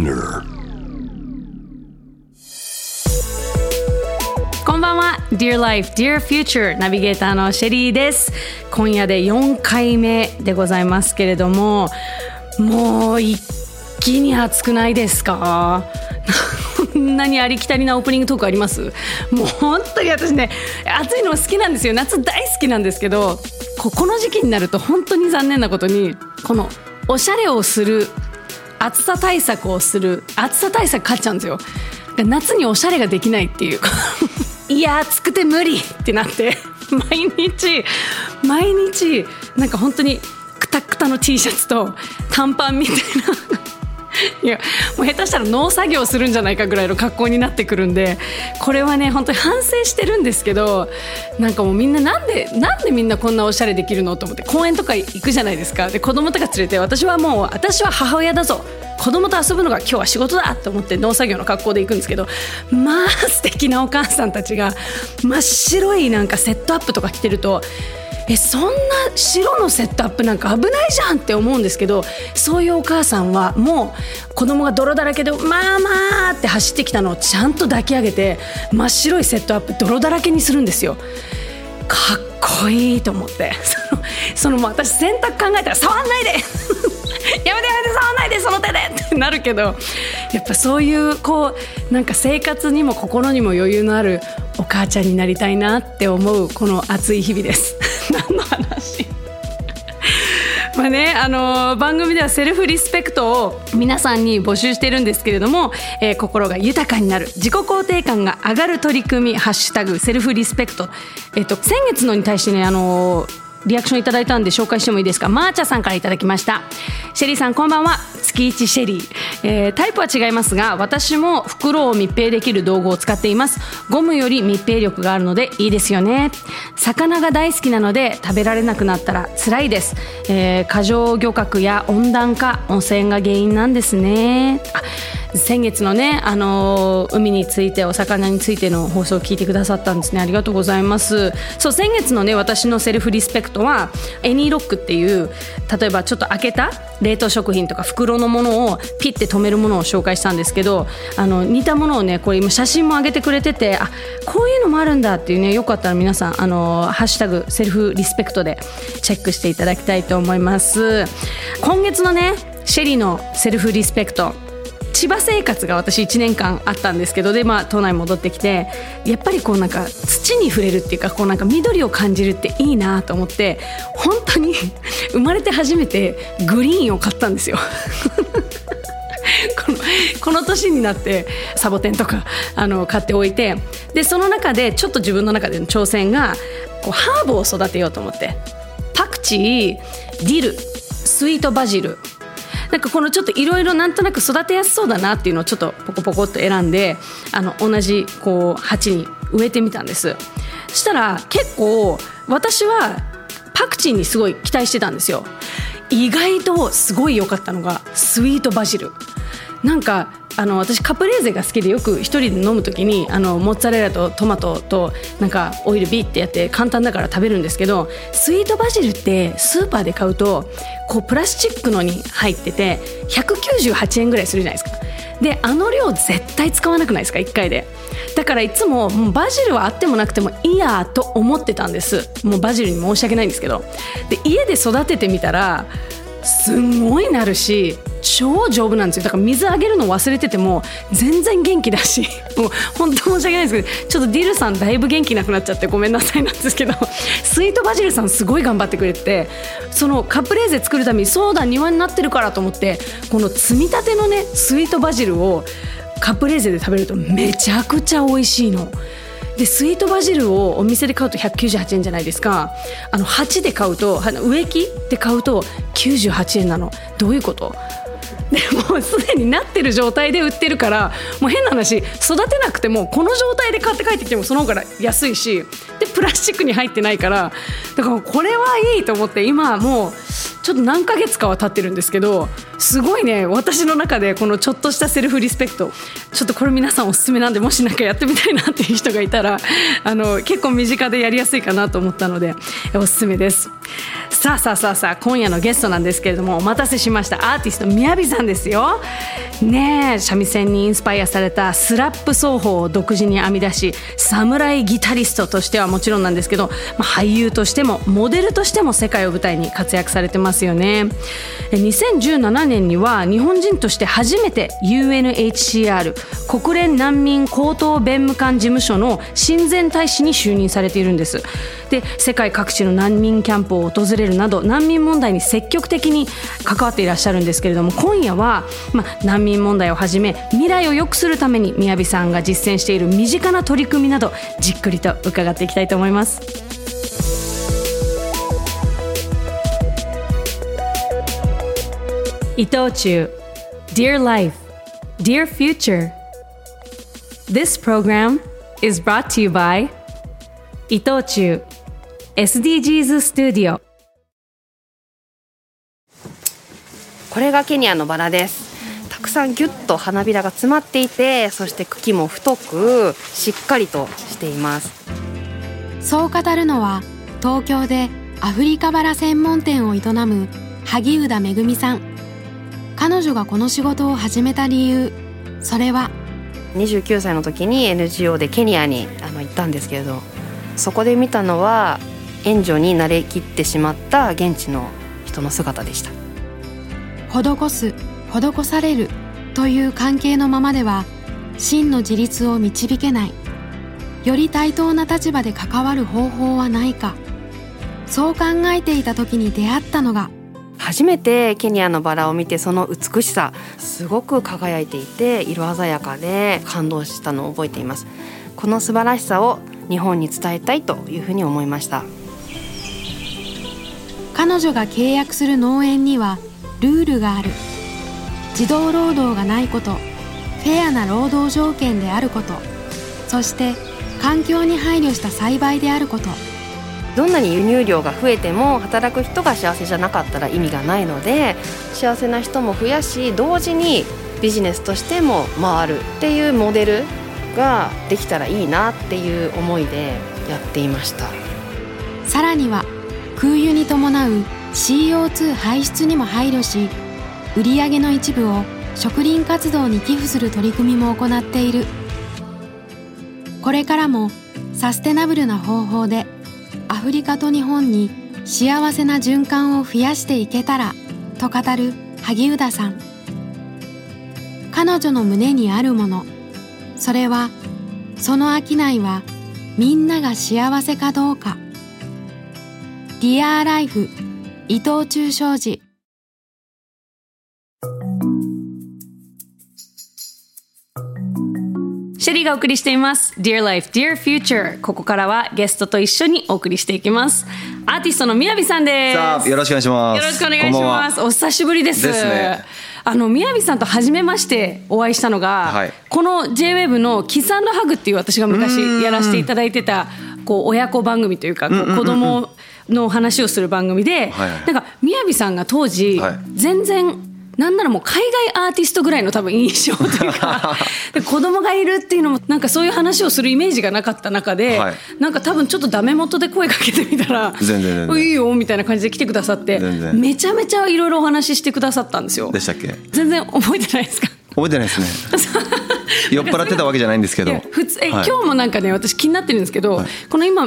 Spinner。 こんばんは、 Dear Life Dear Future ナビゲーターのシェリーです。今夜で4回目でございますけれども、もう一気に暑くないですか？こんなにありきたりなオープニングトークあります？もう本当に私ね、暑いの好きなんですよ。夏大好きなんですけど、この時期になると本当に残念なことに、このおしゃれをする、暑さ対策をする、暑さ対策勝っちゃうんですよ。夏におしゃれができないっていういや暑くて無理ってなって、毎日なんか本当にクタクタの T シャツと短パンみたいないや、もう下手したら農作業するんじゃないかぐらいの格好になってくるんで、これはね本当に反省してるんですけど、なんかもうみんななんでみんなこんなおしゃれできるのと思って、公園とか行くじゃないですか。で子供とか連れて、私は母親だぞ、子供と遊ぶのが今日は仕事だと思って農作業の格好で行くんですけど、まあ素敵なお母さんたちが真っ白いなんかセットアップとか着てると、そんな白のセットアップなんか危ないじゃんって思うんですけど、そういうお母さんはもう子供が泥だらけでまあまあって走ってきたのをちゃんと抱き上げて、真っ白いセットアップ泥だらけにするんですよ。かっこいいと思って、もう私洗濯考えたら触んないでやめて触んないでその手でってなるけど、やっぱそういうこうなんか生活にも心にも余裕のあるお母ちゃんになりたいなって思うこの暑い日々です何の話まあね、番組ではセルフリスペクトを皆さんに募集してるんですけれども、心が豊かになる、自己肯定感が上がる取り組み、ハッシュタグセルフリスペクト、先月のに対してね、リアクションいただいたんで紹介してもいいですか。マーチャさんからいただきました。シェリーさんこんばんは、月一シェリー、タイプは違いますが、私も袋を密閉できる道具を使っています。ゴムより密閉力があるのでいいですよね。魚が大好きなので食べられなくなったら辛いです、過剰漁獲や温暖化、汚染が原因なんですね。先月のね、海について、お魚についての放送を聞いてくださったんですね。ありがとうございます。そう、先月のね、私のセルフリスペクトはエニーロックっていう、例えばちょっと開けた冷凍食品とか袋のものをピッて止めるものを紹介したんですけど、似たものをね、これ今写真も上げてくれてて、あ、こういうのもあるんだっていうね、よかったら皆さんハッシュタグセルフリスペクトでチェックしていただきたいと思います。今月のねシェリーのセルフリスペクト、千葉生活が私1年間あったんですけど、で、都内戻ってきて、やっぱりこうなんか土に触れるっていうか、こうなんか緑を感じるっていいなと思って、本当に生まれて初めてグリーンを買ったんですよこの年になってサボテンとか買っておいて、でその中でちょっと自分の中での挑戦が、こうハーブを育てようと思って、パクチー、ディル、スイートバジル、なんかこのちょっといろいろなんとなく育てやすそうだなっていうのをちょっとポコポコっと選んで、同じこう鉢に植えてみたんです。そしたら結構私はパクチーにすごい期待してたんですよ。意外とすごい良かったのがスイートバジル。なんか私カプレーゼが好きで、よく一人で飲むときにモッツァレラとトマトとなんかオイルビーってやって簡単だから食べるんですけど、スイートバジルってスーパーで買うとこうプラスチックのに入ってて198円ぐらいするじゃないですか。で量絶対使わなくないですか、1回で。だからいつも、もうバジルはあってもなくてもいいやと思ってたんです。もうバジルに申し訳ないんですけど、で家で育ててみたらすごいなるし超丈夫なんですよ。だから水あげるの忘れてても全然元気だし、もう本当申し訳ないですけど、ちょっとディルさんだいぶ元気なくなっちゃってごめんなさいなんですけど、スイートバジルさんすごい頑張ってくれて、そのカプレーゼ作るために、そうだ庭になってるからと思って、この摘みたてのねスイートバジルをカプレーゼで食べるとめちゃくちゃ美味しいので、スイートバジルをお店で買うと198円じゃないですか。鉢で買うと、植木で買うと98円なの。どういうこと？でもうすでになってる状態で売ってるから、もう変な話、育てなくてもこの状態で買って帰ってきてもその方が安いし、でプラスチックに入ってないから、だからこれはいいと思って、今もうちちょっと何ヶ月かは経ってるんですけど、すごいね、私の中でこのちょっとしたセルフリスペクト、ちょっとこれ皆さんおすすめなんで、もしなんかやってみたいなっていう人がいたら結構身近でやりやすいかなと思ったのでおすすめです。さあ今夜のゲストなんですけれども、お待たせしました、アーティストみやびさんですよね。え三味線にインスパイアされたスラップ奏法を独自に編み出し、侍ギタリストとしてはもちろんなんですけど、俳優としてもモデルとしても世界を舞台に活躍されてますよね。2017年には日本人として初めて UNHCR 国連難民高等弁務官事務所の親善大使に就任されているんです。で、世界各地の難民キャンプを訪れるなど、難民問題に積極的に関わっていらっしゃるんですけれども、今夜は、難民問題をはじめ未来を良くするためにみやびさんが実践している身近な取り組みなど、じっくりと伺っていきたいと思います。Itochu, Dear Life, Dear Future. This program is brought to you by Itochu, SDGs Studio. これがケニアのバラです。たくさんギュッと花びらが詰まっていて、そして茎も太くしっかりとしています。そう語るのは、東京でアフリカバラ専門店を営む萩生田恵さん。彼女がこの仕事を始めた理由、それは29歳の時に NGO でケニアに行ったんですけれど、そこで見たのは援助に慣れきってしまった現地の人の姿でした。施す、施されるという関係のままでは真の自立を導けない、より対等な立場で関わる方法はないか、そう考えていた時に出会ったのが、初めてケニアのバラを見て、その美しさ、すごく輝いていて色鮮やかで感動したのを覚えています。この素晴らしさを日本に伝えたいというふうに思いました。彼女が契約する農園にはルールがある。児童労働がないこと、フェアな労働条件であること、そして環境に配慮した栽培であること。どんなに輸入量が増えても働く人が幸せじゃなかったら意味がないので、幸せな人も増やし、同時にビジネスとしても回るっていうモデルができたらいいなっていう思いでやっていました。さらには空輸に伴う CO2 排出にも配慮し、売り上げの一部を植林活動に寄付する取り組みも行っている。これからもサステナブルな方法でアフリカと日本に幸せな循環を増やしていけたらと語る萩生田さん。彼女の胸にあるもの、それはその商いはみんなが幸せかどうか。ディアーライフ伊藤忠商事。シェリーがお送りしています Dear Life, Dear Future。 ここからはゲストと一緒にお送りしていきます。アーティストのみやびさんです。さあ、よろしくお願いします。よろしくお願いします。お久しぶりですね。みやびさんと初めましてお会いしたのが、この J-Web の Kiss&Hug っていう、私が昔やらせていただいてたこう親子番組というか、こう子供の話をする番組で、なんかみやびさんが当時全然、なんならもう海外アーティストぐらいの多分印象というかで、子供がいるっていうのもなんかそういう話をするイメージがなかった中で、なんか多分ちょっとダメ元で声かけてみたら、全然いいよみたいな感じで来てくださって、めちゃめちゃいろいろお話ししてくださったんですよ。でしたっけ？全然覚えてないですか？覚えてないですね酔っ払ってたわけじゃないんですけど、今日もなんかね、私気になってるんですけど、この今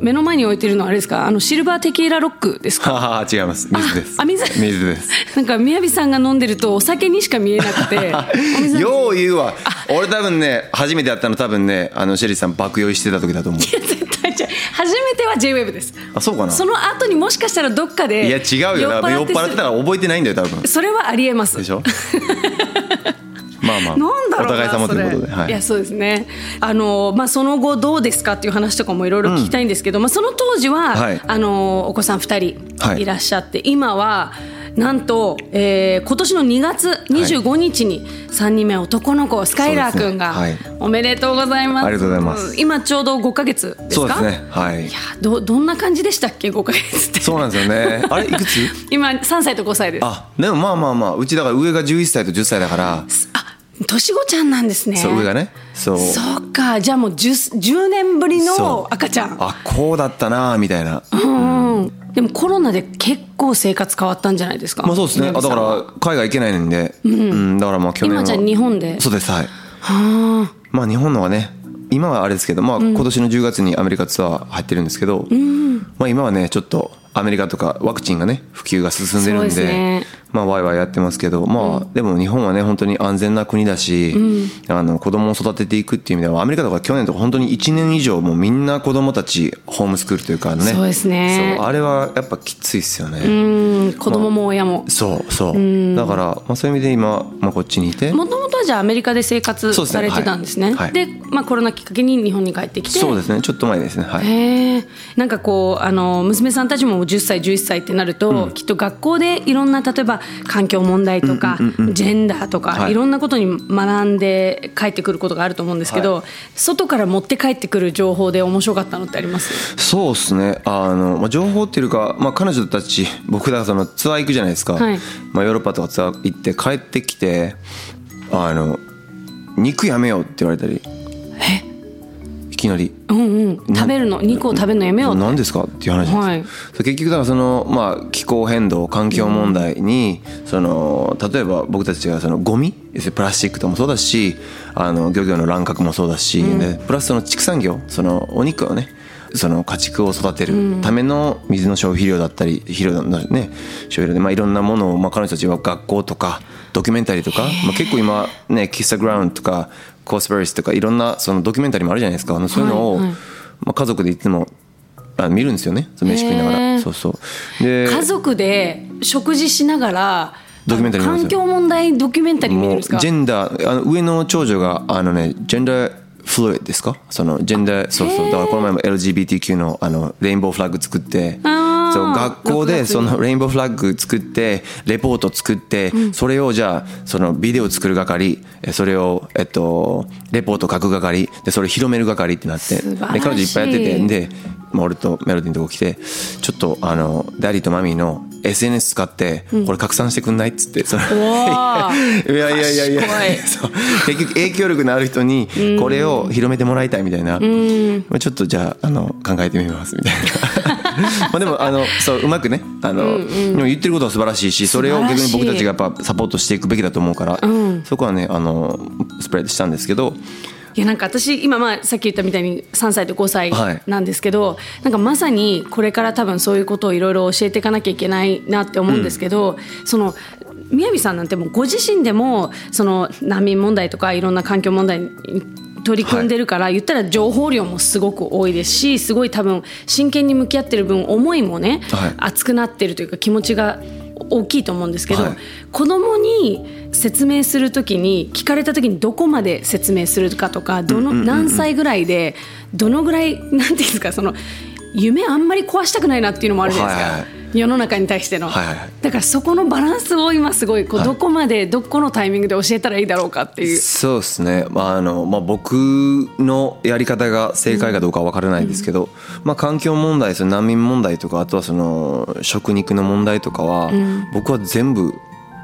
目の前に置いてるのはあれですか、シルバーテキーラロックですか？違います、水です。水です。なんかみやびさんが飲んでるとお酒にしか見えなくてよう言うわ。俺多分ね、初めてやったの多分ね、シェリーさん爆酔いしてた時だと思う。いや絶対違う、初めては J-Web です。あ、そうかな。その後にもしかしたらどっかで、いや違うよ、酔っ払ってたら覚えてないんだよ多分。それはありえますでしょなんだろうな、お互い様ということで、いやそうですね。その後どうですかっていう話とかもいろいろ聞きたいんですけど、その当時は、お子さん2人いらっしゃって、今はなんと、今年の2月25日に3人目男の子スカイラーくんが、はい、おめでとうございます。ありがとうございます。今ちょうど5ヶ月ですか。そうですね、はい、いや どんな感じでしたっけ5ヶ月って。そうなんですよね。あれいくつ今3歳と5歳です。あでもまあまあまあうちだから上が11歳と10歳だから、あ年子ちゃんなんですね。そう上がね。そうか。じゃあもう 10年ぶりの赤ちゃん。あこうだったなみたいな、うんうん、でもコロナで結構生活変わったんじゃないですか。まあ、そうですね。あだから海外行けないんで、うんうん、だからまあ去年は今じゃ日本で。そうですはい。はまあ日本のはね今はあれですけど、まあ、今年の10月にアメリカツアー入ってるんですけど、うんまあ、今はねちょっとアメリカとかワクチンがね普及が進んでるん で、ねまあ、ワイワイやってますけど、まあ、でも日本はね本当に安全な国だし、うん、子供を育てていくっていう意味ではアメリカとか去年とか本当に1年以上もうみんな子供たちホームスクールというかね。そうですね。そうあれはやっぱきついっすよね。うん子供も親も、まあ、そうそううだから、まあ、そういう意味で今、まあ、こっちにいてもともとはじゃあアメリカで生活されてたんですね。で、まあ、コロナきっかけに日本に帰ってきて。そうですねちょっと前ですね、はい、なんかこう娘さんたちも10歳11歳ってなると、うん、きっと学校でいろんな例えば環境問題とか、うんうんうんうん、ジェンダーとか、はい、いろんなことに学んで帰ってくることがあると思うんですけど、はい、外から持って帰ってくる情報で面白かったのってあります？そうですねまあ、情報っていうか、まあ、彼女たち僕らツアー行くじゃないですか、はいまあ、ヨーロッパとかツアー行って帰ってきて肉やめようって言われたりいきなり、うんうん、食べるの肉を食べるのやめようって何ですかっていう話です、はい、結局だからその、まあ、気候変動環境問題に、うん、例えば僕たちがゴミプラスチックともそうだし漁業の乱獲もそうだし、うん、でプラス畜産業お肉をね家畜を育てるための水の消費量だったり肥料の、ね、消費量で、まあ、いろんなものを、まあ、彼女たちは学校とかドキュメンタリーとか、まあ、結構今ね「Kiss the Ground」とか「コースベリス」とかいろんなドキュメンタリーもあるじゃないですか。そういうのを、はいはいまあ、家族でいつも見るんですよね。飯食いながらそうそうで家族で食事しながら環境問題ドキュメンタリー見るんですか。ジェンダー上の長女がねジェンダーフルイドですかジェンダーそうそうだからこの前も LGBTQ の、レインボーフラッグ作ってそう学校でレインボーフラッグ作ってレポート作って、うん、それをじゃあビデオ作る係それを、レポート書く係でそれ広める係ってなってで彼女いっぱいやっててで俺とメロディーのとこ来てちょっとダディとマミーのSNS 使ってこれ拡散してくんないっつって、うん、いやいやいやいや結局影響力のある人にこれを広めてもらいたいみたいな、うん、ちょっとじゃあ、考えてみますみたいなまあでもそううまくねうんうん、でも言ってることは素晴らしいしそれを逆に僕たちがやっぱサポートしていくべきだと思うから、うん、そこはねスプレッドしたんですけど。いやなんか私今まあさっき言ったみたいに3歳と5歳なんですけど、はい、なんかまさにこれから多分そういうことをいろいろ教えていかなきゃいけないなって思うんですけど、うん、宮城さんなんてもうご自身でも難民問題とかいろんな環境問題に取り組んでるから、はい、言ったら情報量もすごく多いですしすごい多分真剣に向き合ってる分思いもね、はい、熱くなってるというか気持ちが大きいと思うんですけど、はい、子供に説明するときに聞かれたときにどこまで説明するかとか何歳ぐらいでどのぐらいなんていうんですか夢あんまり壊したくないなっていうのもあるじゃないですか、はいはいはい、世の中に対しての、はいはいはい、だからそこのバランスを今すごいどこまでどこのタイミングで教えたらいいだろうかっていう、はい、そうですね、まあ、僕のやり方が正解かどうかは分からないですけど、うんまあ、環境問題難民問題とかあとは食肉の問題とかは、うん、僕は全部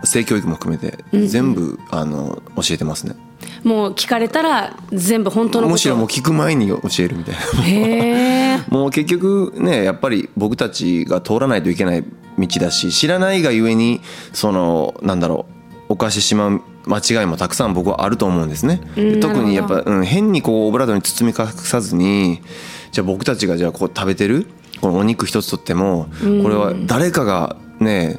性教育も含めて全部、うん、教えてますね。もう聞かれたら全部本当のことをむしろもう聞く前に教えるみたいなへもう結局ねやっぱり僕たちが通らないといけない道だし知らないがゆえになんだろう犯してしまう間違いもたくさん僕はあると思うんですね。で特にやっぱ、うん、変にオブラートに包み隠さずにじゃあ僕たちがじゃあこう食べてるこのお肉一つとってもこれは誰かがね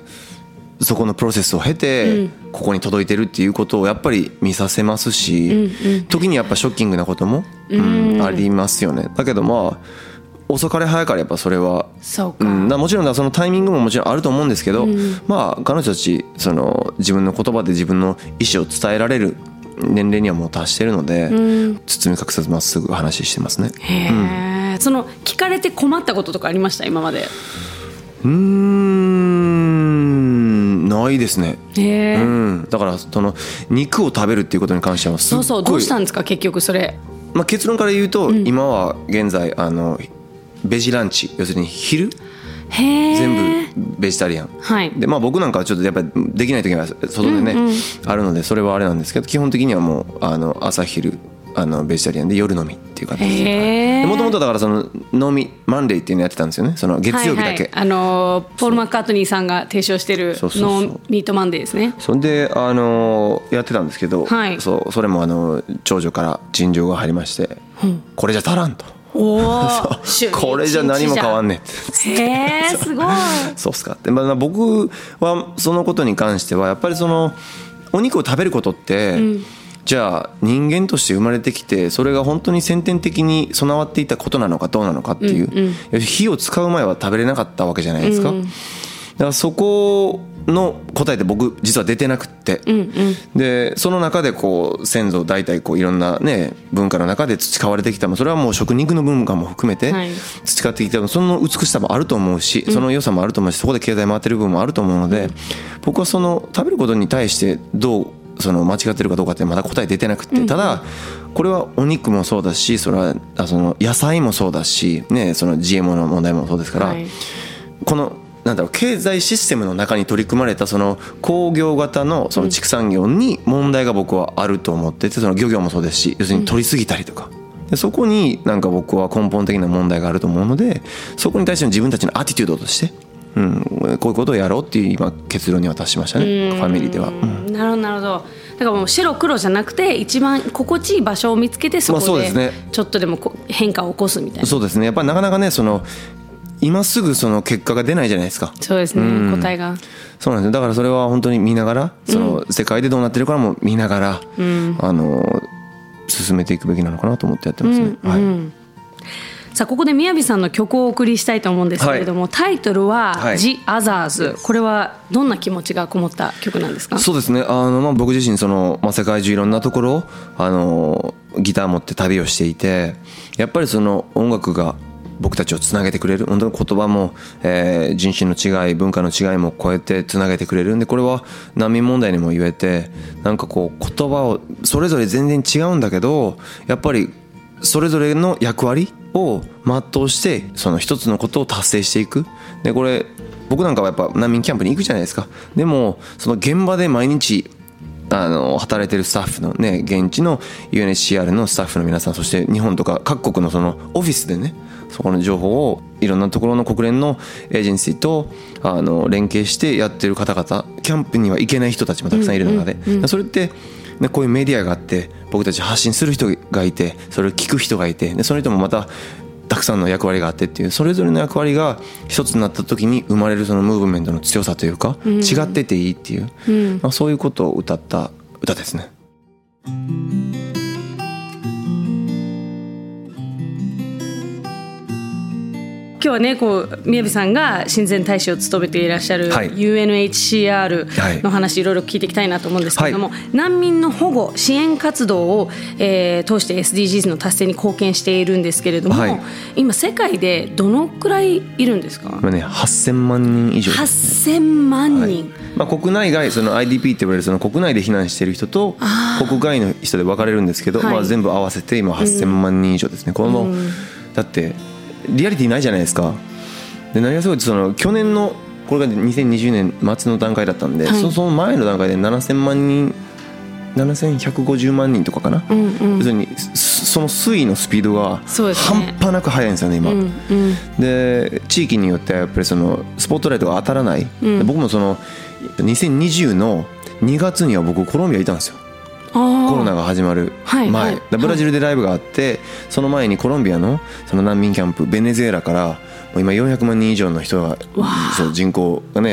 そこのプロセスを経てここに届いてるっていうことをやっぱり見させますし、うんうん、時にやっぱショッキングなことも、うん、ありますよね。だけどまあ遅かれ早かれやっぱそれはそうか、うん、もちろんそのタイミングももちろんあると思うんですけど、うん、まあ彼女たち自分の言葉で自分の意思を伝えられる年齢にはもう達してるので、うん、包み隠さずまっすぐ話してますね。へ、うん、聞かれて困ったこととかありました今まで。あ、いいですね、うん、だからその肉を食べるっていうことに関してはすっごい。そうそう、どうしたんですか結局それ。まあ、結論から言うと、うん、今は現在あのベジランチ、要するに昼へ全部ベジタリアン、はいでまあ、僕なんかはちょっとやっぱりできない時は外でね、うんうん、あるのでそれはあれなんですけど、基本的にはもうあの朝昼あのベジタリアンで夜のみっていう感じで、もともとだからそののみマンデーっていうのやってたんですよね、その月曜日だけ、はいはい、ポール・マッカートニーさんが提唱してるそうそうそうノーミートマンデーですね。それで、やってたんですけど、はい、それも長女から陳情が入りまして、うん、これじゃ足らんとこれじゃ何も変わんねえへえすごいそうっすかって、まあ、僕はそのことに関してはやっぱりそのお肉を食べることって、うんじゃあ人間として生まれてきてそれが本当に先天的に備わっていたことなのかどうなのかっていう、うんうん、火を使う前は食べれなかったわけじゃないですか、うんうん、だからそこの答えって僕実は出てなくって、うんうん、でその中でこう先祖代々こういろんな、ね、文化の中で培われてきたもそれはもう食肉の文化も含めて培ってきたもその美しさもあると思うし、うん、その良さもあると思うしそこで経済回ってる部分もあると思うので、うん、僕はその食べることに対してどうその間違ってるかどうかってまだ答え出てなくて、ただこれはお肉もそうだしそれはその野菜もそうだしねその GMO の問題もそうですから、このなんだろう経済システムの中に取り組まれたその工業型のその畜産業に問題が僕はあると思ってて、その漁業もそうですし要するに取りすぎたりとかでそこになんか僕は根本的な問題があると思うので、そこに対しての自分たちのアティチュードとしてうん、こういうことをやろうっていう今結論には達しましたね、ファミリーでは、うん、なるほどなるほど。だからもう白黒じゃなくて一番心地いい場所を見つけてそこでちょっとでも変化を起こすみたいな、まあ、そうですねやっぱりなかなかねその今すぐその結果が出ないじゃないですか。そうですね、うん、答えがそうなんですよ。だからそれは本当に見ながらその世界でどうなってるかも見ながら、うん、進めていくべきなのかなと思ってやってますね、うんうん、はい。さあここで宮城さんの曲をお送りしたいと思うんですけれども、はい、タイトルは、はい、The Others。 これはどんな気持ちがこもった曲なんですか。そうですねまあ、僕自身その、まあ、世界中いろんなところをギター持って旅をしていて、やっぱりその音楽が僕たちをつなげてくれる、本当に言葉も、人種の違い文化の違いも超えてつなげてくれるんで、これは難民問題にも言えて、なんかこう言葉をそれぞれ全然違うんだけどやっぱりそれぞれの役割を全うしてその一つのことを達成していく。でこれ僕なんかはやっぱ難民キャンプに行くじゃないですか。でもその現場で毎日働いてるスタッフのね、現地の UNHCR のスタッフの皆さん、そして日本とか各国のそのオフィスでね、そこの情報をいろんなところの国連のエージェンシーと連携してやってる方々、キャンプには行けない人たちもたくさんいる中で、うんうんうん、それってでこういうメディアがあって僕たち発信する人がいて、それを聞く人がいて、でその人もまたたくさんの役割があってっていう、それぞれの役割が一つになった時に生まれるそのムーブメントの強さというか、うん、違ってていいっていう、うんまあ、そういうことを歌った歌ですね。今日はね、こう宮部さんが親善大使を務めていらっしゃる UNHCR の話、いろいろ聞いていきたいなと思うんですけれども、はい、難民の保護支援活動を、通して SDGs の達成に貢献しているんですけれども、はい、今世界でどのくらいいるんですか。今ね8000万人以上です、ね、8000万人、はいまあ、国内外その IDP って言われるその国内で避難している人と国外の人で分かれるんですけど、はいまあ、全部合わせて今8000万人以上ですね、うん、この、うん、だってリアリティないじゃないですか。で何がすごい、その去年のこれが2020年末の段階だったんで、はい、その前の段階で7000万人7150万人とかかな、うんうん、要するにその推移のスピードが半端なく速いんですよね今、うんうん、で地域によってはやっぱりそのスポットライトが当たらない、うん、で僕もその2020の2月には僕コロンビアにいたんですよ、コロナが始まる前、はいはい、ブラジルでライブがあって、はい、その前にコロンビアのその難民キャンプ、ベネズエラからもう今400万人以上の人が、そう人口がね、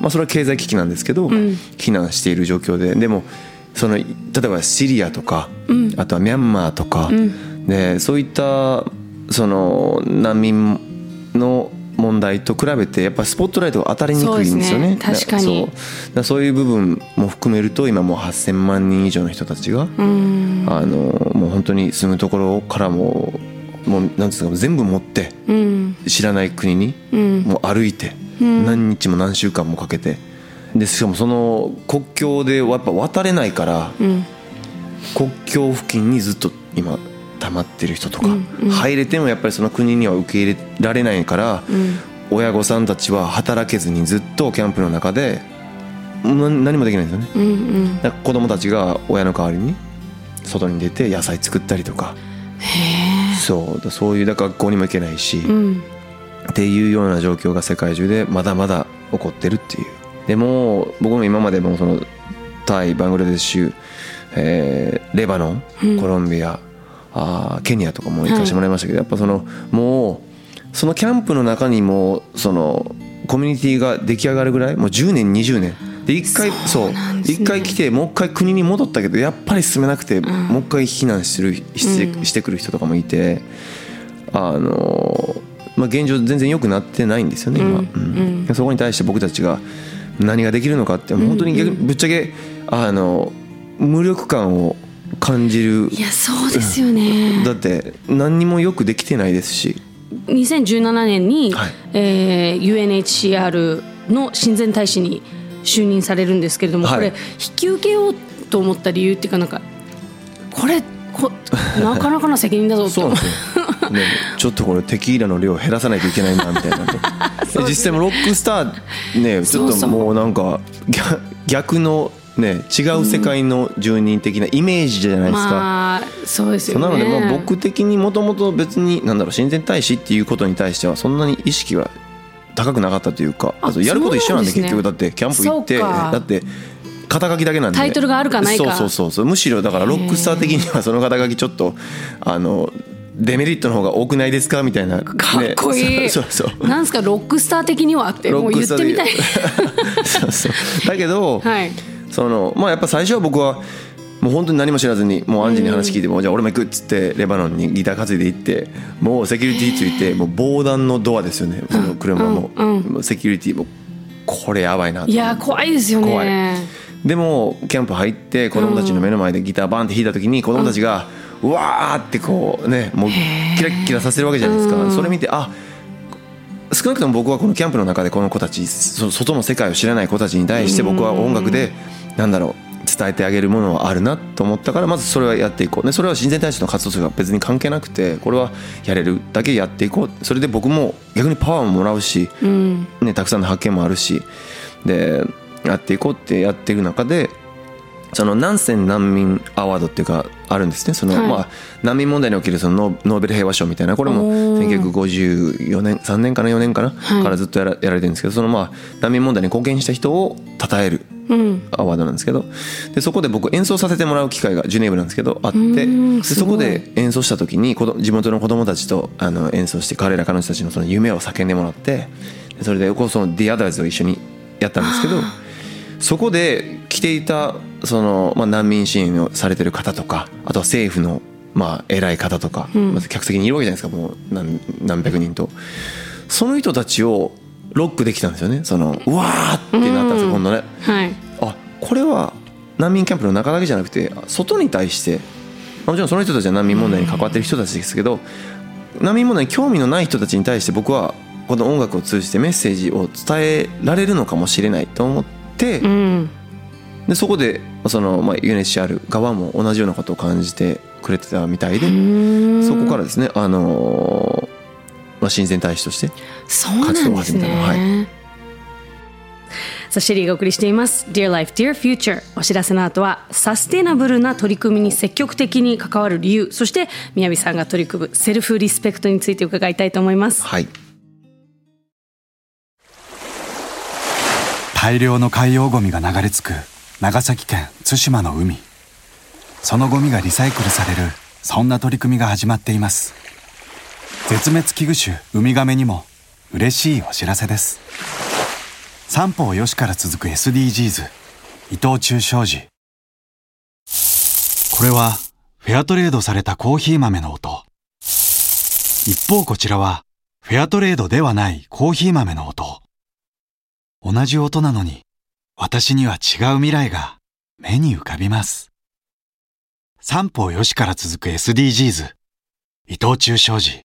まあ、それは経済危機なんですけど、うん、避難している状況で、でも例えばシリアとか、うん、あとはミャンマーとか、うん、でそういったその難民の問題と比べてやっぱスポットライトが当たりにくいんですよね。確かに。そういう部分も含めると今もう8000万人以上の人たちがもう本当に住むところからもうなんていうんですか、全部持って、うん、知らない国に、うん、もう歩いて、うん、何日も何週間もかけてでしかもその国境でやっぱ渡れないから、うん、国境付近にずっと今溜まってる人とか、うんうん、入れてもやっぱりその国には受け入れられないから、うん、親御さんたちは働けずにずっとキャンプの中で何もできないんですよね、うんうん、だから子供たちが親の代わりに外に出て野菜作ったりとか、へー、そういうだから学校にも行けないし、うん、っていうような状況が世界中でまだまだ起こってるっていう。でも僕も今までもそのタイ、バングラデシュ、レバノン、コロンビア、ケニアとかも行かせてもらいましたけど、はい、やっぱそのもうそのキャンプの中にもそのコミュニティが出来上がるぐらいもう10年20年で一回来てもう一回国に戻ったけどやっぱり進めなくて、うん、もう一回避難するしてくる人とかもいて、まあ、現状全然良くなってないんですよね今、うんうん、そこに対して僕たちが何ができるのかって本当にぶっちゃけ無力感を感じる。いやそうですよねだって何にもよくできてないですし2017年に、はい、UNHCR の親善大使に就任されるんですけれども、はい、これ引き受けようと思った理由っていうかなんかこれなかなかな責任だぞって思うね、ちょっとこれテキーラの量を減らさないといけないなみたいなそう、ね、実際もロックスターねちょっともうなんか逆のね違う世界の住人的なイメージじゃないですか、うんまあ、そうですよね。なのでもう僕的にもともと別に何だろう親善大使っていうことに対してはそんなに意識が高くなかったというか、あとやること一緒なんで結局だってキャンプ行ってだって肩書きだけなんでタイトルがあるかないかそうむしろだからロックスター的にはその肩書きちょっとデメリットの方が多くないですかみたいな。かっこいい、ね、そうなんすかロックスター的にはってもう言ってみたいそうだけど、はい、そのまあやっぱ最初は僕はもう本当に何も知らずにもうアンジに話聞いても、じゃあ俺も行くっつってレバノンにギター担いで行ってもうセキュリティついてもう防弾のドアですよねその車も、うんうん、もうセキュリティもこれやばいなと。いや怖いですよね怖い。でもキャンプ入って子供たちの目の前でギターバンって弾いた時に子供たちが、うんうわーってこうねもうキラキラさせるわけじゃないですか、うん、それ見てあ少なくとも僕はこのキャンプの中でこの子たち外の世界を知らない子たちに対して僕は音楽でなんだろう伝えてあげるものはあるなと思ったからまずそれはやっていこうね。それは親善大使の活動とか別に関係なくてこれはやれるだけやっていこう。それで僕も逆にパワーももらうし、うんね、たくさんの発見もあるしでやっていこうってやっていく中でそのナンセン難民アワードっていうかあるんですねその、はいまあ、難民問題におけるそのノーベル平和賞みたいなこれも1954年3年かな4年かな、はい、からずっとやられてるんですけどその、まあ、難民問題に貢献した人を称えるアワードなんですけど、うん、でそこで僕演奏させてもらう機会がジュネーブなんですけどあってでそこで演奏した時に地元の子どもたちと演奏して彼ら彼女たち の、 その夢を叫んでもらってそれでその The Others を一緒にやったんですけどそこで来ていたその、まあ、難民支援をされてる方とかあとは政府の、まあ、偉い方とか、うんま、客席にいるわけじゃないですかもう 何百人とその人たちをロックできたんですよねそのうわーってなったんですよ今度ね、はい、あこれは難民キャンプの中だけじゃなくて外に対して、まあ、もちろんその人たちは難民問題に関わってる人たちですけど難民問題に興味のない人たちに対して僕はこの音楽を通じてメッセージを伝えられるのかもしれないと思って、うんでそこでその、まあ、UNHCR 側も同じようなことを感じてくれてたみたいでそこからですね、まあ、親善大使として活動を始めたの。そうなんですね、はい、さあシェリーがお送りしています Dear Life, Dear Future。 お知らせの後はサステナブルな取り組みに積極的に関わる理由そしてみやびさんが取り組むセルフリスペクトについて伺いたいと思います。はい、大量の海洋ゴミが流れ着く長崎県対馬の海。そのゴミがリサイクルされるそんな取り組みが始まっています。絶滅危惧種ウミガメにも嬉しいお知らせです。三方よしから続く SDGs 伊藤忠商事。これはフェアトレードされたコーヒー豆の音。一方こちらはフェアトレードではないコーヒー豆の音。同じ音なのに私には違う未来が目に浮かびます。三方よしから続く SDGs 伊藤忠商事。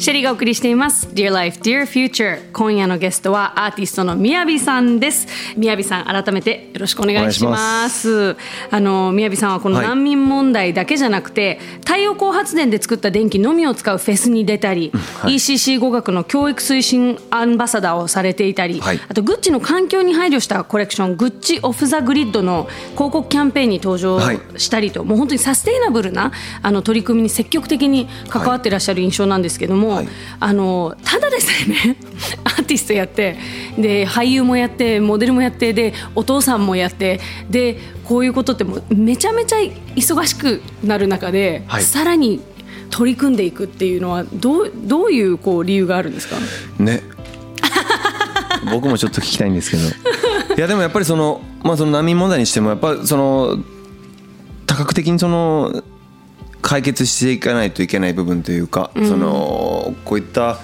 シェリーがお送りしています Dear Life Dear Future。 今夜のゲストはアーティストのみやびさんです。みやびさん、改めてよろしくお願いします。みやびさんはこの難民問題だけじゃなくて、はい、太陽光発電で作った電気のみを使うフェスに出たり、はい、ECC 語学の教育推進アンバサダーをされていたり、はい、あとグッチの環境に配慮したコレクショングッチオフザグリッドの広告キャンペーンに登場したりと、はい、もう本当にサステイナブルな取り組みに積極的に関わってらっしゃる印象なんですけども、はい、ただでさえね、アーティストやってで俳優もやってモデルもやってでお父さんもやってでこういうことってもうめちゃめちゃ忙しくなる中で、はい、さらに取り組んでいくっていうのはどういう、こう理由があるんですかね。僕もちょっと聞きたいんですけど、いやでもやっぱりその難民問題にしてもやっぱその多角的にその解決していかないといけない部分というか、うん、こういった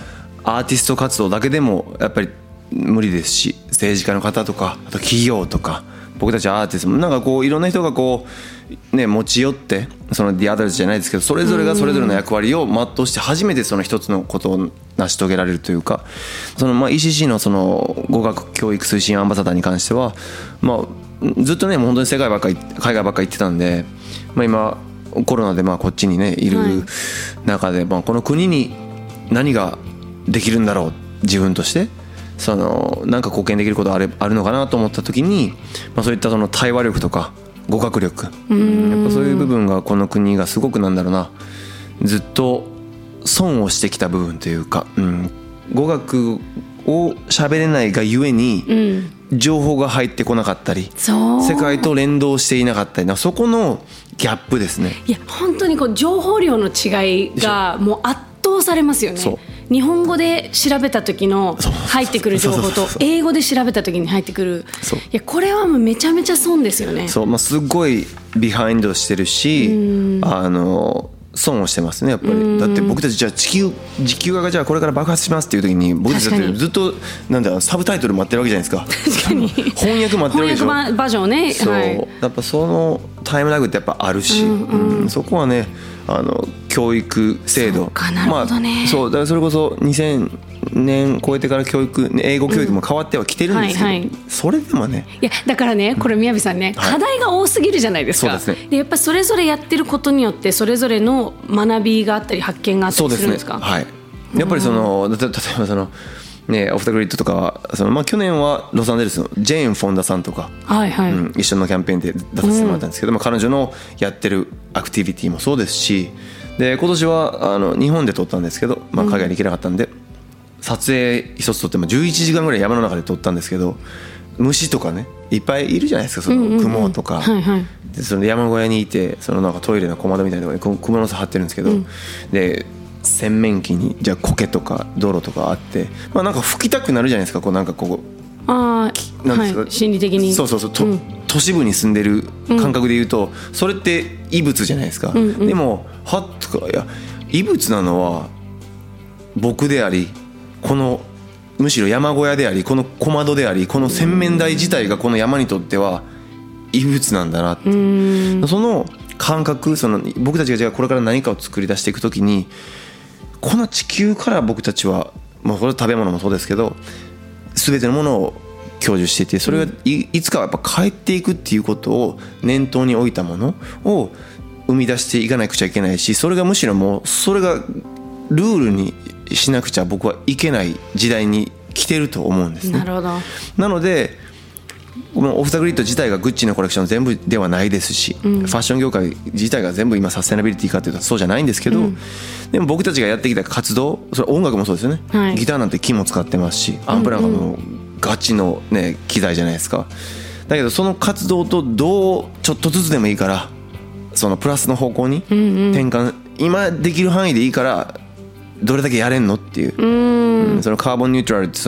アーティスト活動だけでもやっぱり無理ですし、政治家の方とかあと企業とか僕たちアーティストもなんかこういろんな人がこう、ね、持ち寄ってそのディアダルじゃないですけどそれぞれがそれぞれの役割を全うして初めてその一つのことを成し遂げられるというか、ECC のその語学教育推進アンバサダーに関しては、まあ、ずっとねもう本当に海外ばっかり行ってたんで、まあ、今コロナでまあこっちにねいる中で、まあこの国に何ができるんだろう、自分としてそのなんか貢献できることあるのかなと思った時に、まあそういったその対話力とか語学力、やっぱそういう部分がこの国がすごくなんだろうな、ずっと損をしてきた部分というか、うん、語学を喋れないがゆえに情報が入ってこなかったり、世界と連動していなかったりな、そこのギャップですね。いや本当にこう情報量の違いがもう圧倒されますよね。日本語で調べた時の入ってくる情報と英語で調べた時に入ってくる、いやこれはもうめちゃめちゃ損ですよね。そう、まあ、すごいビハインドしてるし、損をしてますねやっぱり。だって僕たちじゃあ地球がじゃあこれから爆発しますっていう時に僕たちだってずっとなんだサブタイトル待ってるわけじゃないですか。確かに翻訳待ってるわけでしょ。翻訳バージョンね。そう、はい、やっぱそのタイムラグってやっぱあるし、うんうん、そこはね教育制度、そうか、なるほどね、まあ、そうだからそれこそ2000年超えてから教育英語教育も変わってはきてるんですけど、うん、はいはい、それでもね、いやだからねこれみやびさんね、はい、課題が多すぎるじゃないですか。そうですね。でやっぱそれぞれやってることによってそれぞれの学びがあったり発見があったりするんですか。そうですね、はい、うん、やっぱり例えばね、オフタグリッドとかはまあ、去年はロサンゼルスのジェーン・フォンダさんとか、はいはい、うん、一緒のキャンペーンで出させてもらったんですけど、まあ、彼女のやってるアクティビティもそうですし、で今年は日本で撮ったんですけど、まあ、海外に行けなかったんで、うん、撮影一つ撮っても11時間ぐらい山の中で撮ったんですけど、虫とかねいっぱいいるじゃないですか、そのクモとか、うんうんうん、はいはい、でその山小屋にいてなんかトイレの小窓みたいなところにクモの巣張ってるんですけど、うん、で洗面器にじゃあ苔とか泥とかあって、まあ、なんか拭きたくなるじゃないですか、こうなんかこう、あー、なんですか、はい、心理的に、そうそうそう、うん、都市部に住んでる感覚でいうと、うん、それって異物じゃないですか、うんうん、でもはっとか、いや異物なのは僕であり、このむしろ山小屋であり、この小窓であり、この洗面台自体がこの山にとっては異物なんだなって、うん、その感覚、僕たちがじゃあこれから何かを作り出していくときに、この地球から僕たちは、まあ、これ食べ物もそうですけど全てのものを享受していて、それがいつかはやっぱ帰っていくっていうことを念頭に置いたものを生み出していかなくちゃいけないし、それがむしろもうそれがルールにしなくちゃ僕はいけない時代に来てると思うんですね。なるほど。なのでオフ・ザ・グリッド自体がグッチのコレクション全部ではないですし、うん、ファッション業界自体が全部今サステナビリティかというとそうじゃないんですけど、うん、でも僕たちがやってきた活動、それ音楽もそうですよね、はい、ギターなんて木も使ってますし、アンプなんかもガチの、ね、機材じゃないですか。だけどその活動とどうちょっとずつでもいいからそのプラスの方向に転換、うんうん、今できる範囲でいいからどれだけやれんのっていう、うん、そのカーボンニュートラルって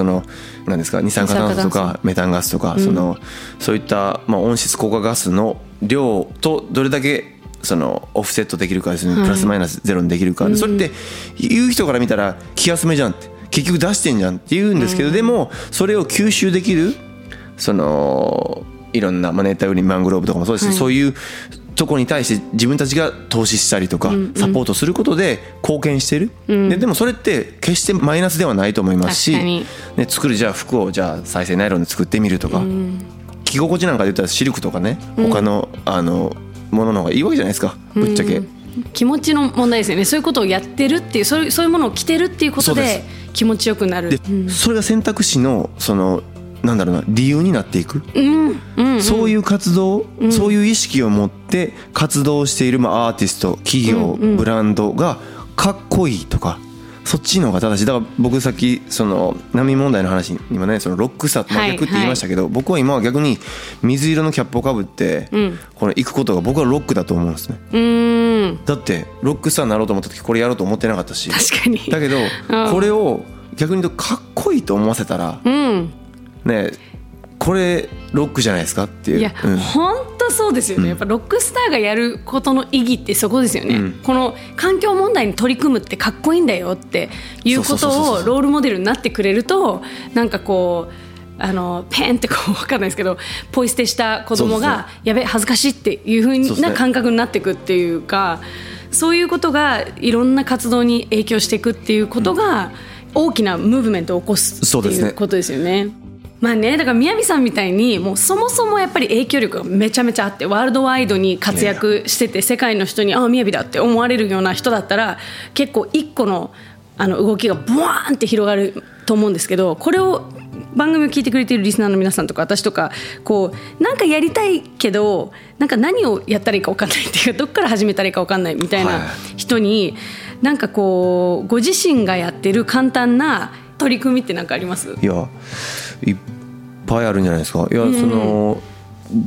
何ですか、二酸化炭素とかメタンガスとか、うん、そういった、まあ、温室効果ガスの量とどれだけオフセットできるかですね、はい、プラスマイナスゼロにできるか、うん、それって言う人から見たら気休めじゃんって、結局出してんじゃんって言うんですけど、うん、でもそれを吸収できるいろんな、まあ、熱帯雨林マングローブとかもそうですし、はい、そういうとこに対して自分たちが投資したりとかサポートすることで貢献してる、うんうん、でもそれって決してマイナスではないと思いますし、ね、作るじゃあ服をじゃあ再生ナイロンで作ってみるとか、うん、着心地なんかで言ったらシルクとかね、他の、うん、あのものの方がいいわけじゃないですか、ぶっちゃけ、うん、気持ちの問題ですよね。そういうことをやってるっていう、そういうものを着てるっていうことで気持ちよくなる、で、うん、それが選択肢のそのなんだろうな、理由になっていく、うんうんうん、そういう活動、うん、そういう意識を持って活動している、まあ、アーティスト、企業、うんうん、ブランドがかっこいいとか、そっちの方が正しい。だから僕さっきその難民問題の話に今ね、そのロックスターと逆って言いましたけど、はいはい、僕は今は逆に水色のキャップをかぶって、うん、この行くことが僕はロックだと思うんですね。だってロックスターになろうと思った時これやろうと思ってなかったし、確かにだけどこれを逆に言うとかっこいいと思わせたら、うんね、これロックじゃないですかっていう。いや、うん、本当そうですよね。やっぱロックスターがやることの意義ってそこですよね、うん、この環境問題に取り組むってかっこいいんだよっていうことをロールモデルになってくれると、なんかこうあのペンってこう分かんないですけどポイ捨てした子供がやべ恥ずかしいっていう風な感覚になっていくっていうか、そういうことがいろんな活動に影響していくっていうことが大きなムーブメントを起こすっていうことですよね。まあね、だから宮城さんみたいにもうそもそもやっぱり影響力がめちゃめちゃあってワールドワイドに活躍してて世界の人にああ宮城だって思われるような人だったら結構一個のあの動きがブワーンって広がると思うんですけど、これを番組を聞いてくれているリスナーの皆さんとか私とかこうなんかやりたいけどなんか何をやったらいいか分かんないっていうかどっから始めたらいいか分かんないみたいな人に、なんかこうご自身がやってる簡単な取り組みって何かあります？いやいっぱいあるんじゃないですか。いや、うん、その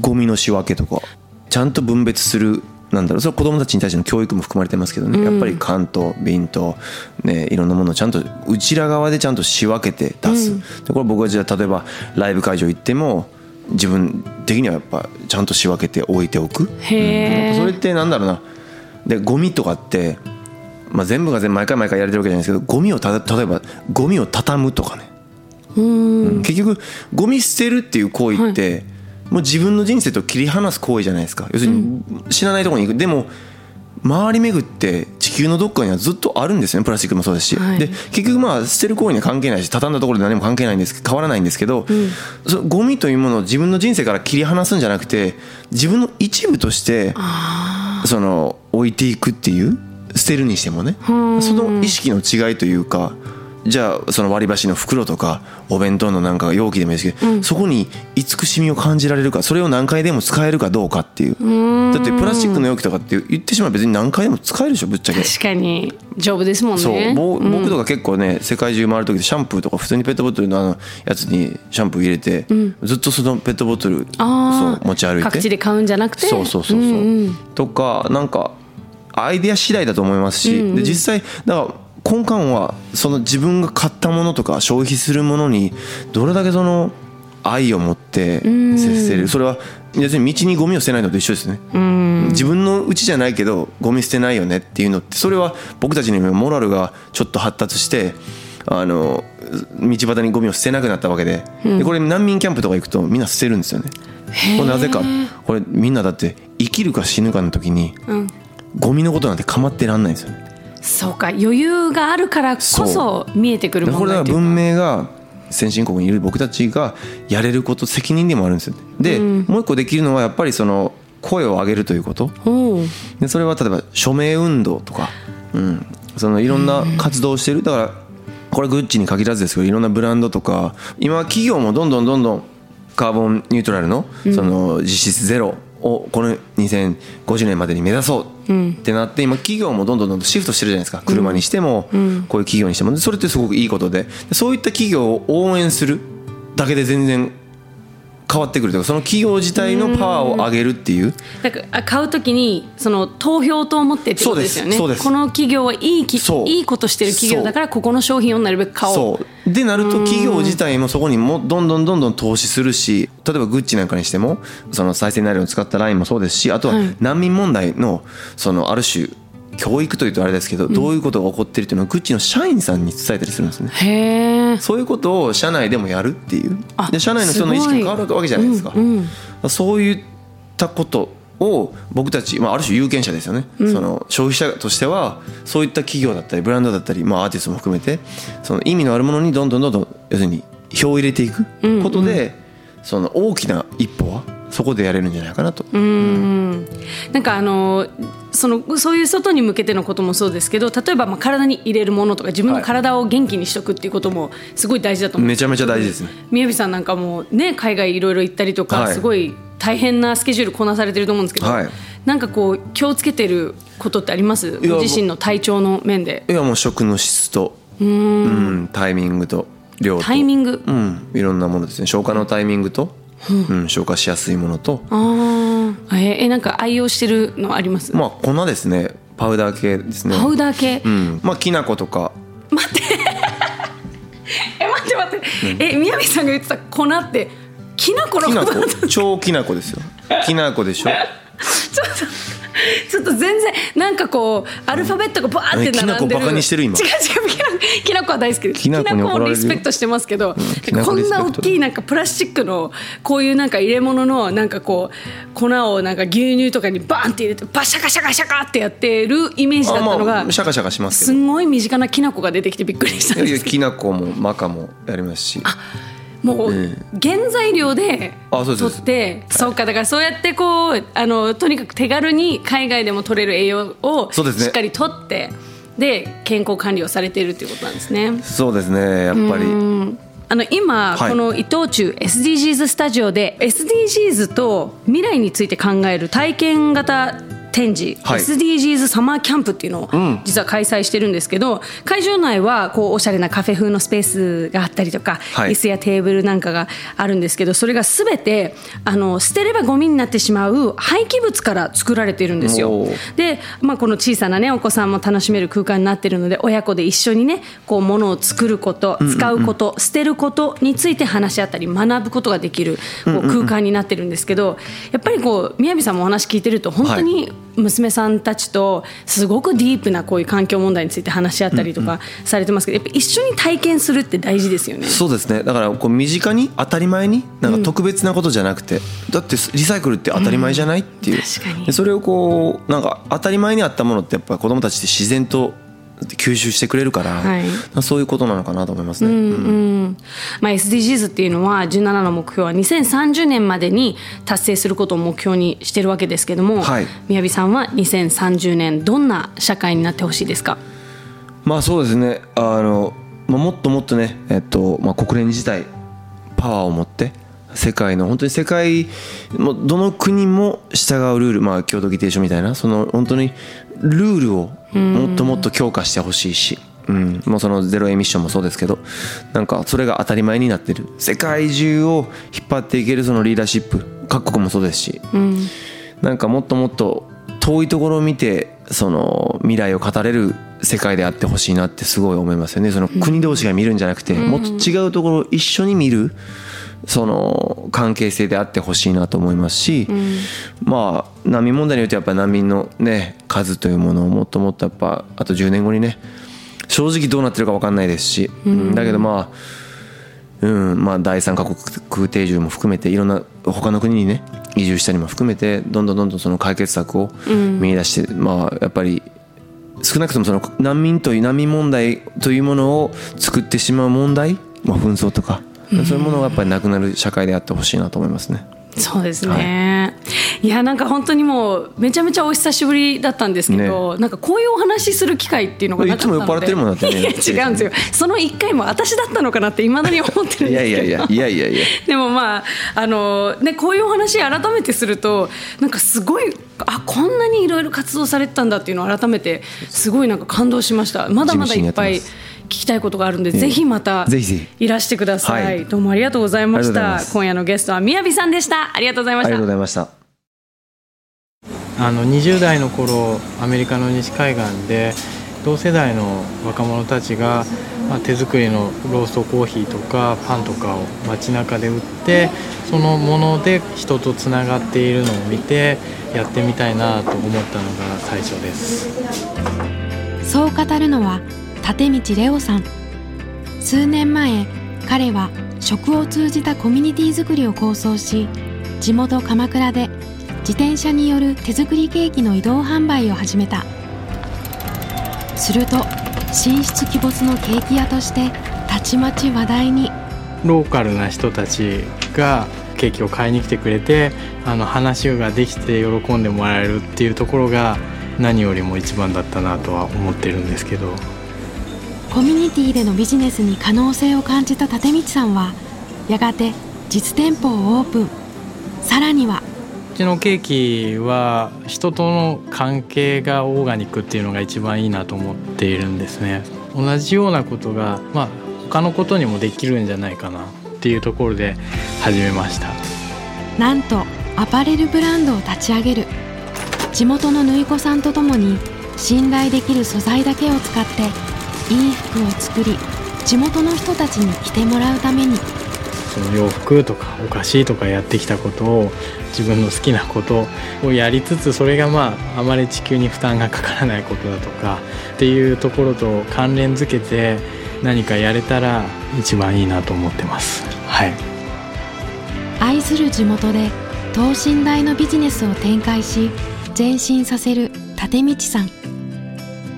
ゴミの仕分けとかちゃんと分別する、なんだろう、それは子どもたちに対しての教育も含まれてますけどね、うん、やっぱり缶と瓶と、ね、いろんなものをちゃんとうちら側でちゃんと仕分けて出す、うん、でこれ僕はじゃあ例えばライブ会場行っても自分的にはやっぱちゃんと仕分けて置いておく、へ、うん、それってなんだろうな、でゴミとかって、まあ、全部が全部毎回毎回やれてるわけじゃないですけど、ゴミを例えばゴミを畳むとかね、うん、結局ゴミ捨てるっていう行為って、はい、もう自分の人生と切り離す行為じゃないですか。要するに知らないところに行く、うん、でも回り巡って地球のどっかにはずっとあるんですよね。プラスチックもそうですし、はい、で結局まあ捨てる行為には関係ないし畳んだところで何も関係ないんです、変わらないんですけど、うん、そのゴミというものを自分の人生から切り離すんじゃなくて自分の一部としてその置いていくっていう、捨てるにしてもね、その意識の違いというか、じゃあその割り箸の袋とかお弁当のなんか容器でもいいですけど、うん、そこに慈しみを感じられるか、それを何回でも使えるかどうかっていう。だってプラスチックの容器とかって言ってしまえば別に何回でも使えるでしょ、ぶっちゃけ。確かに丈夫ですもんね。そう、僕とか結構ね、世界中回る時でシャンプーとか普通にペットボトルのあのやつにシャンプー入れて、うん、ずっとそのペットボトルそう持ち歩いて各地で買うんじゃなくて、そうそうそうそう、うんうん、とかなんかアイデア次第だと思いますし、うんうん、で実際だから根幹はその自分が買ったものとか消費するものにどれだけその愛を持って接せる、それは要するに道にゴミを捨てないのと一緒ですね。自分のうちじゃないけどゴミ捨てないよねっていうのって、それは僕たちにもモラルがちょっと発達してあの道端にゴミを捨てなくなったわけで、でこれ難民キャンプとか行くとみんな捨てるんですよね。これなぜか、これみんなだって生きるか死ぬかの時にゴミのことなんて構ってらんないんですよね。そうか、余裕があるからこそ見えてくる問題というか、これは文明が先進国にいる僕たちがやれること、責任でもあるんですよ、ね、で、うん、もう一個できるのはやっぱりその声を上げるということ。でそれは例えば署名運動とか、うん、そのいろんな活動をしてる。だからこれグッチに限らずですけど、いろんなブランドとか今企業もどんどんどんどんカーボンニュートラル の、 その実質ゼロをこの2050年までに目指そうってなって、今企業もどんどんどんどんシフトしてるじゃないですか。車にしてもこういう企業にしても、それってすごくいいことで、そういった企業を応援するだけで全然変わってくるというか、その企業自体のパワーを上げるっていう。だから買うときにその投票と思ってってことですよね。そうです、そうです。この企業はいいことしてる企業だから、ここの商品をなるべく買おう。そうでなると企業自体もそこにもどんどんどんどん投資するし、例えばグッチなんかにしてもその再生ナイロンを使ったラインもそうですし、あとは難民問題のそのある種教育というとあれですけど、どういうことが起こってるというのをグッチの社員さんに伝えたりするんですね。へー、そういうことを社内でもやるっていう。で社内の人の意識が変わるわけじゃないですか、うんうん、そういったことを僕たち、まあ、ある種有権者ですよね、うん、その消費者としてはそういった企業だったりブランドだったり、まあ、アーティストも含めてその意味のあるものにどんどん要するに票を入れていくことで、うんうん、その大きな一歩はそこでやれるんじゃないかなと。うん、なんかそういう外に向けてのこともそうですけど、例えばまあ体に入れるものとか自分の体を元気にしとくっていうこともすごい大事だと思う、はい、めちゃめちゃ大事ですね。みやびさんなんかもね海外いろいろ行ったりとか、はい、すごい大変なスケジュールこなされてると思うんですけど、はい、なんかこう気をつけてることってあります？ご自身の体調の面で。いやもう食の質とうんタイミングと量とタイミング、うん、いろんなものですね。消化のタイミングと、うん、消化しやすいものと。あなんか愛用してるのあります？まあ粉ですね。パウダー系ですね。パウダー系、うん、まあきな粉とか。待って待って、うん、宮部さんが言ってた粉ってきな粉のことだった。超きな粉ですよ。きな粉でしょちょっと全然なんかこうアルファベットがバーって並んでる。きな粉バカにしてる今。違うきな粉は大好きです。きな粉をリスペクトしてますけど、こんな大きいなんかプラスチックのこういうなんか入れ物のなんかこう粉をなんか牛乳とかにバーンって入れてバシャカシャカシャカってやってるイメージだったのが、まあ、シャカシャカしますけどすごい身近なきな粉が出てきてびっくりしたんですけど。きな粉もマカもやりますし、あもう原材料で取って、そうかだからそうやってこうとにかく手軽に海外でも取れる栄養をしっかり取ってで健康管理をされているということなんですね。そうですねやっぱり。今、はい、このItochu SDGs Studioで SDGs と未来について考える体験型展示、はい、SDGs サマーキャンプっていうのを実は開催してるんですけど、うん、会場内はこうおしゃれなカフェ風のスペースがあったりとか、はい、椅子やテーブルなんかがあるんですけど、それがすべて捨てればゴミになってしまう廃棄物から作られているんですよ。で、まあ、この小さな、ね、お子さんも楽しめる空間になっているので親子で一緒にねこう物を作ること使うこと、うんうんうん、捨てることについて話し合ったり学ぶことができるこう空間になってるんですけど、うんうんうん、やっぱりこう宮部さんもお話聞いてると本当に、はい娘さんたちとすごくディープなこういう環境問題について話し合ったりとかされてますけど、やっぱ一緒に体験するって大事ですよね。そうですね。だからこう身近に当たり前になんか特別なことじゃなくて、だってリサイクルって当たり前じゃないっていう、確かにそれをこうなんか当たり前にあったものってやっぱ子どもたちって自然と吸収してくれるから、はい、そういうことなのかなと思いますね、うんうんまあ、SDGs っていうのは17の目標は2030年までに達成することを目標にしてるわけですけども、はい、宮部さんは2030年どんな社会になってほしいですか？まあそうですねもっともっとね、まあ、国連自体パワーを持って世界の本当に世界どの国も従うルール、まあ、共同議定書みたいなその本当にルールをもっともっと強化してほしいし、うん、もうそのゼロエミッションもそうですけどなんかそれが当たり前になってる世界中を引っ張っていけるそのリーダーシップ各国もそうですし、うん、なんかもっともっと遠いところを見てその未来を語れる世界であってほしいなってすごい思いますよね。その国同士が見るんじゃなくて、うん、もっと違うところを一緒に見るその関係性であってほしいなと思いますし、うん、まあ難民問題によってやっぱり難民のね数というものをもっともっとやっぱあと10年後にね正直どうなってるか分かんないですし、うん、だけどまあ、うんまあ、第三カ国定住も含めていろんな他の国にね移住したりも含めてどんどんその解決策を見出して、うん、まあやっぱり少なくともその難民問題というものを作ってしまう問題、まあ、紛争とかそういうものがやっぱりなくなる社会であってほしいなと思いますね。そうですね、はい、いやなんか本当にもうめちゃめちゃお久しぶりだったんですけど、ね、なんかこういうお話する機会っていうのがなかったのでいつも酔っ払ってるもんだってね。いや違うんですよ。その1回も私だったのかなって未だに思ってるんですけどいやでもまあね、こういうお話改めてするとなんかすごいこんなにいろいろ活動されてたんだっていうのを改めてすごいなんか感動しました。まだまだいっぱい聞きたいことがあるので、ぜひまたいらしてください、はい、どうもありがとうございました。今夜のゲストは宮部さんでした。ありがとうございました。ありがとうございました。20代の頃アメリカの西海岸で同世代の若者たちが、まあ、手作りのローストコーヒーとかパンとかを街中で売ってそのもので人とつながっているのを見てやってみたいなと思ったのが最初です。そう語るのは立道レオさん。数年前彼は食を通じたコミュニティ作りを構想し地元鎌倉で自転車による手作りケーキの移動販売を始めた。すると神出鬼没のケーキ屋としてたちまち話題に。ローカルな人たちがケーキを買いに来てくれて、話ができて喜んでもらえるっていうところが何よりも一番だったなとは思ってるんですけど。コミュニティでのビジネスに可能性を感じた立道さんはやがて実店舗をオープン。さらにはうちのケーキは人との関係がオーガニックっていうのが一番いいなと思っているんですね。同じようなことが、他のことにもできるんじゃないかなっていうところで始めました。なんとアパレルブランドを立ち上げる。地元の縫い子さんとともに信頼できる素材だけを使っていい服を作り、地元の人たちに着てもらうために。その洋服とかお菓子とかやってきたことを、自分の好きなことをやりつつ、それがあまり地球に負担がかからないことだとかっていうところと関連づけて何かやれたら一番いいなと思ってます、はい、愛する地元で等身大のビジネスを展開し前進させる立道さん。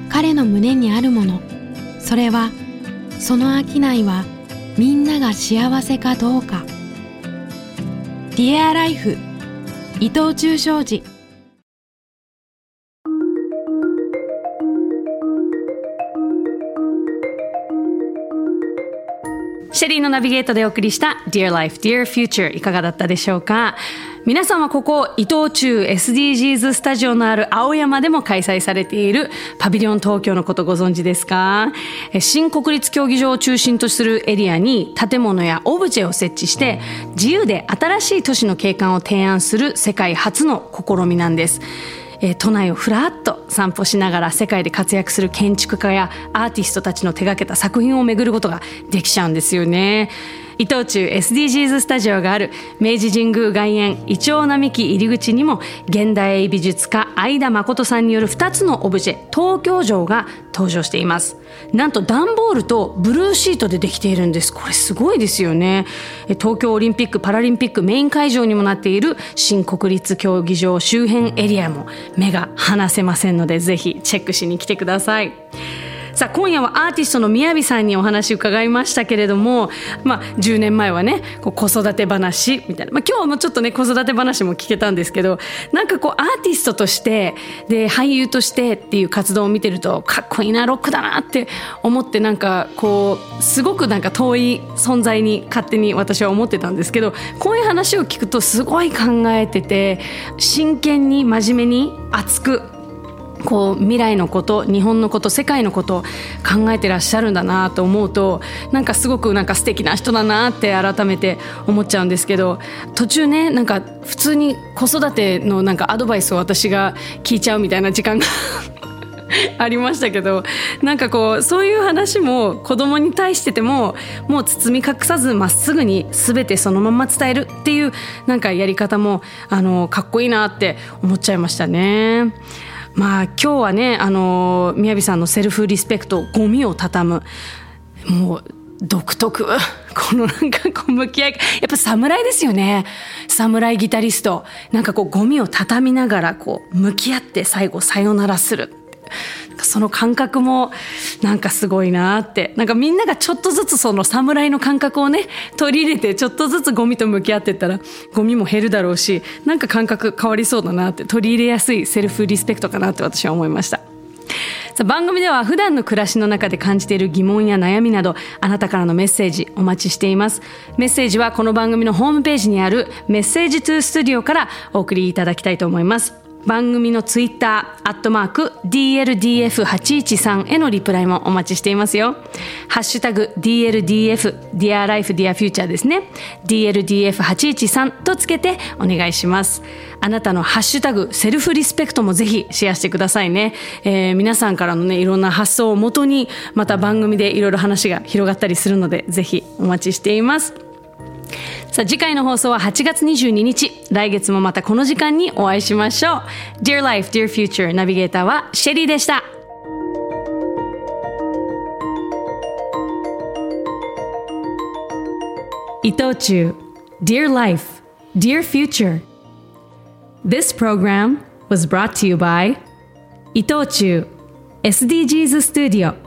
彼の胸にあるもの、それはその商いはみんなが幸せかどうか。ディアライフ伊藤忠商事。シェリーのナビゲートでお送りした Dear Life, Dear Future、 いかがだったでしょうか。皆さんはここ伊東中 SDGs スタジオのある青山でも開催されているパビリオン東京のことご存知ですか。新国立競技場を中心とするエリアに建物やオブジェを設置して自由で新しい都市の景観を提案する世界初の試みなんです。都内をふらっと散歩しながら世界で活躍する建築家やアーティストたちの手掛けた作品を巡ることができちゃうんですよね。伊東中 SDGs スタジオがある明治神宮外苑イチョウ並木入り口にも現代美術家相田誠さんによる2つのオブジェ東京城が登場しています。なんと段ボールとブルーシートでできているんです。これすごいですよね。東京オリンピックパラリンピックメイン会場にもなっている新国立競技場周辺エリアも目が離せませんので、ぜひチェックしに来てください。さあ今夜はアーティストの雅さんにお話伺いましたけれども、10年前はね、子育て話みたいな、今日はもうちょっとね子育て話も聞けたんですけど、アーティストとしてで俳優としてっていう活動を見てるとかっこいいな、ロックだなって思って、すごく遠い存在に勝手に私は思ってたんですけど、こういう話を聞くとすごい考えてて真剣に真面目に熱く未来のこと、日本のこと、世界のことを考えてらっしゃるんだなと思うと、すごく素敵な人だなって改めて思っちゃうんですけど、途中ね普通に子育てのアドバイスを私が聞いちゃうみたいな時間がありましたけど、そういう話も子供に対しててももう包み隠さずまっすぐに全てそのまま伝えるっていうやり方もかっこいいなって思っちゃいましたね。今日はね雅さんのセルフリスペクト、ゴミを畳む、もう独特向き合い、やっぱ侍ですよね。侍ギタリストゴミを畳みながら向き合って最後さよならする、その感覚もすごいなってみんながちょっとずつその侍の感覚をね取り入れて、ちょっとずつゴミと向き合ってったらゴミも減るだろうし、感覚変わりそうだなって、取り入れやすいセルフリスペクトかなって私は思いました。さあ番組では普段の暮らしの中で感じている疑問や悩みなど、あなたからのメッセージお待ちしています。メッセージはこの番組のホームページにあるメッセージトゥースタジオからお送りいただきたいと思います。番組のツイッター@DLDF813 へのリプライもお待ちしていますよ。ハッシュタグ DLDF Dear Life Dear Future ですね。 DLDF813 とつけてお願いします。あなたのハッシュタグセルフリスペクトもぜひシェアしてくださいね。皆さんからのねいろんな発想をもとにまた番組でいろいろ話が広がったりするので、ぜひお待ちしています。さあ次回の放送は8月22日。来月もまたこの時間にお会いしましょう。 Dear Life, Dear Future ナビゲーターはシェリーでした。伊東中 Dear Life, Dear Future This program was brought to you by Itochu, SDGs Studio.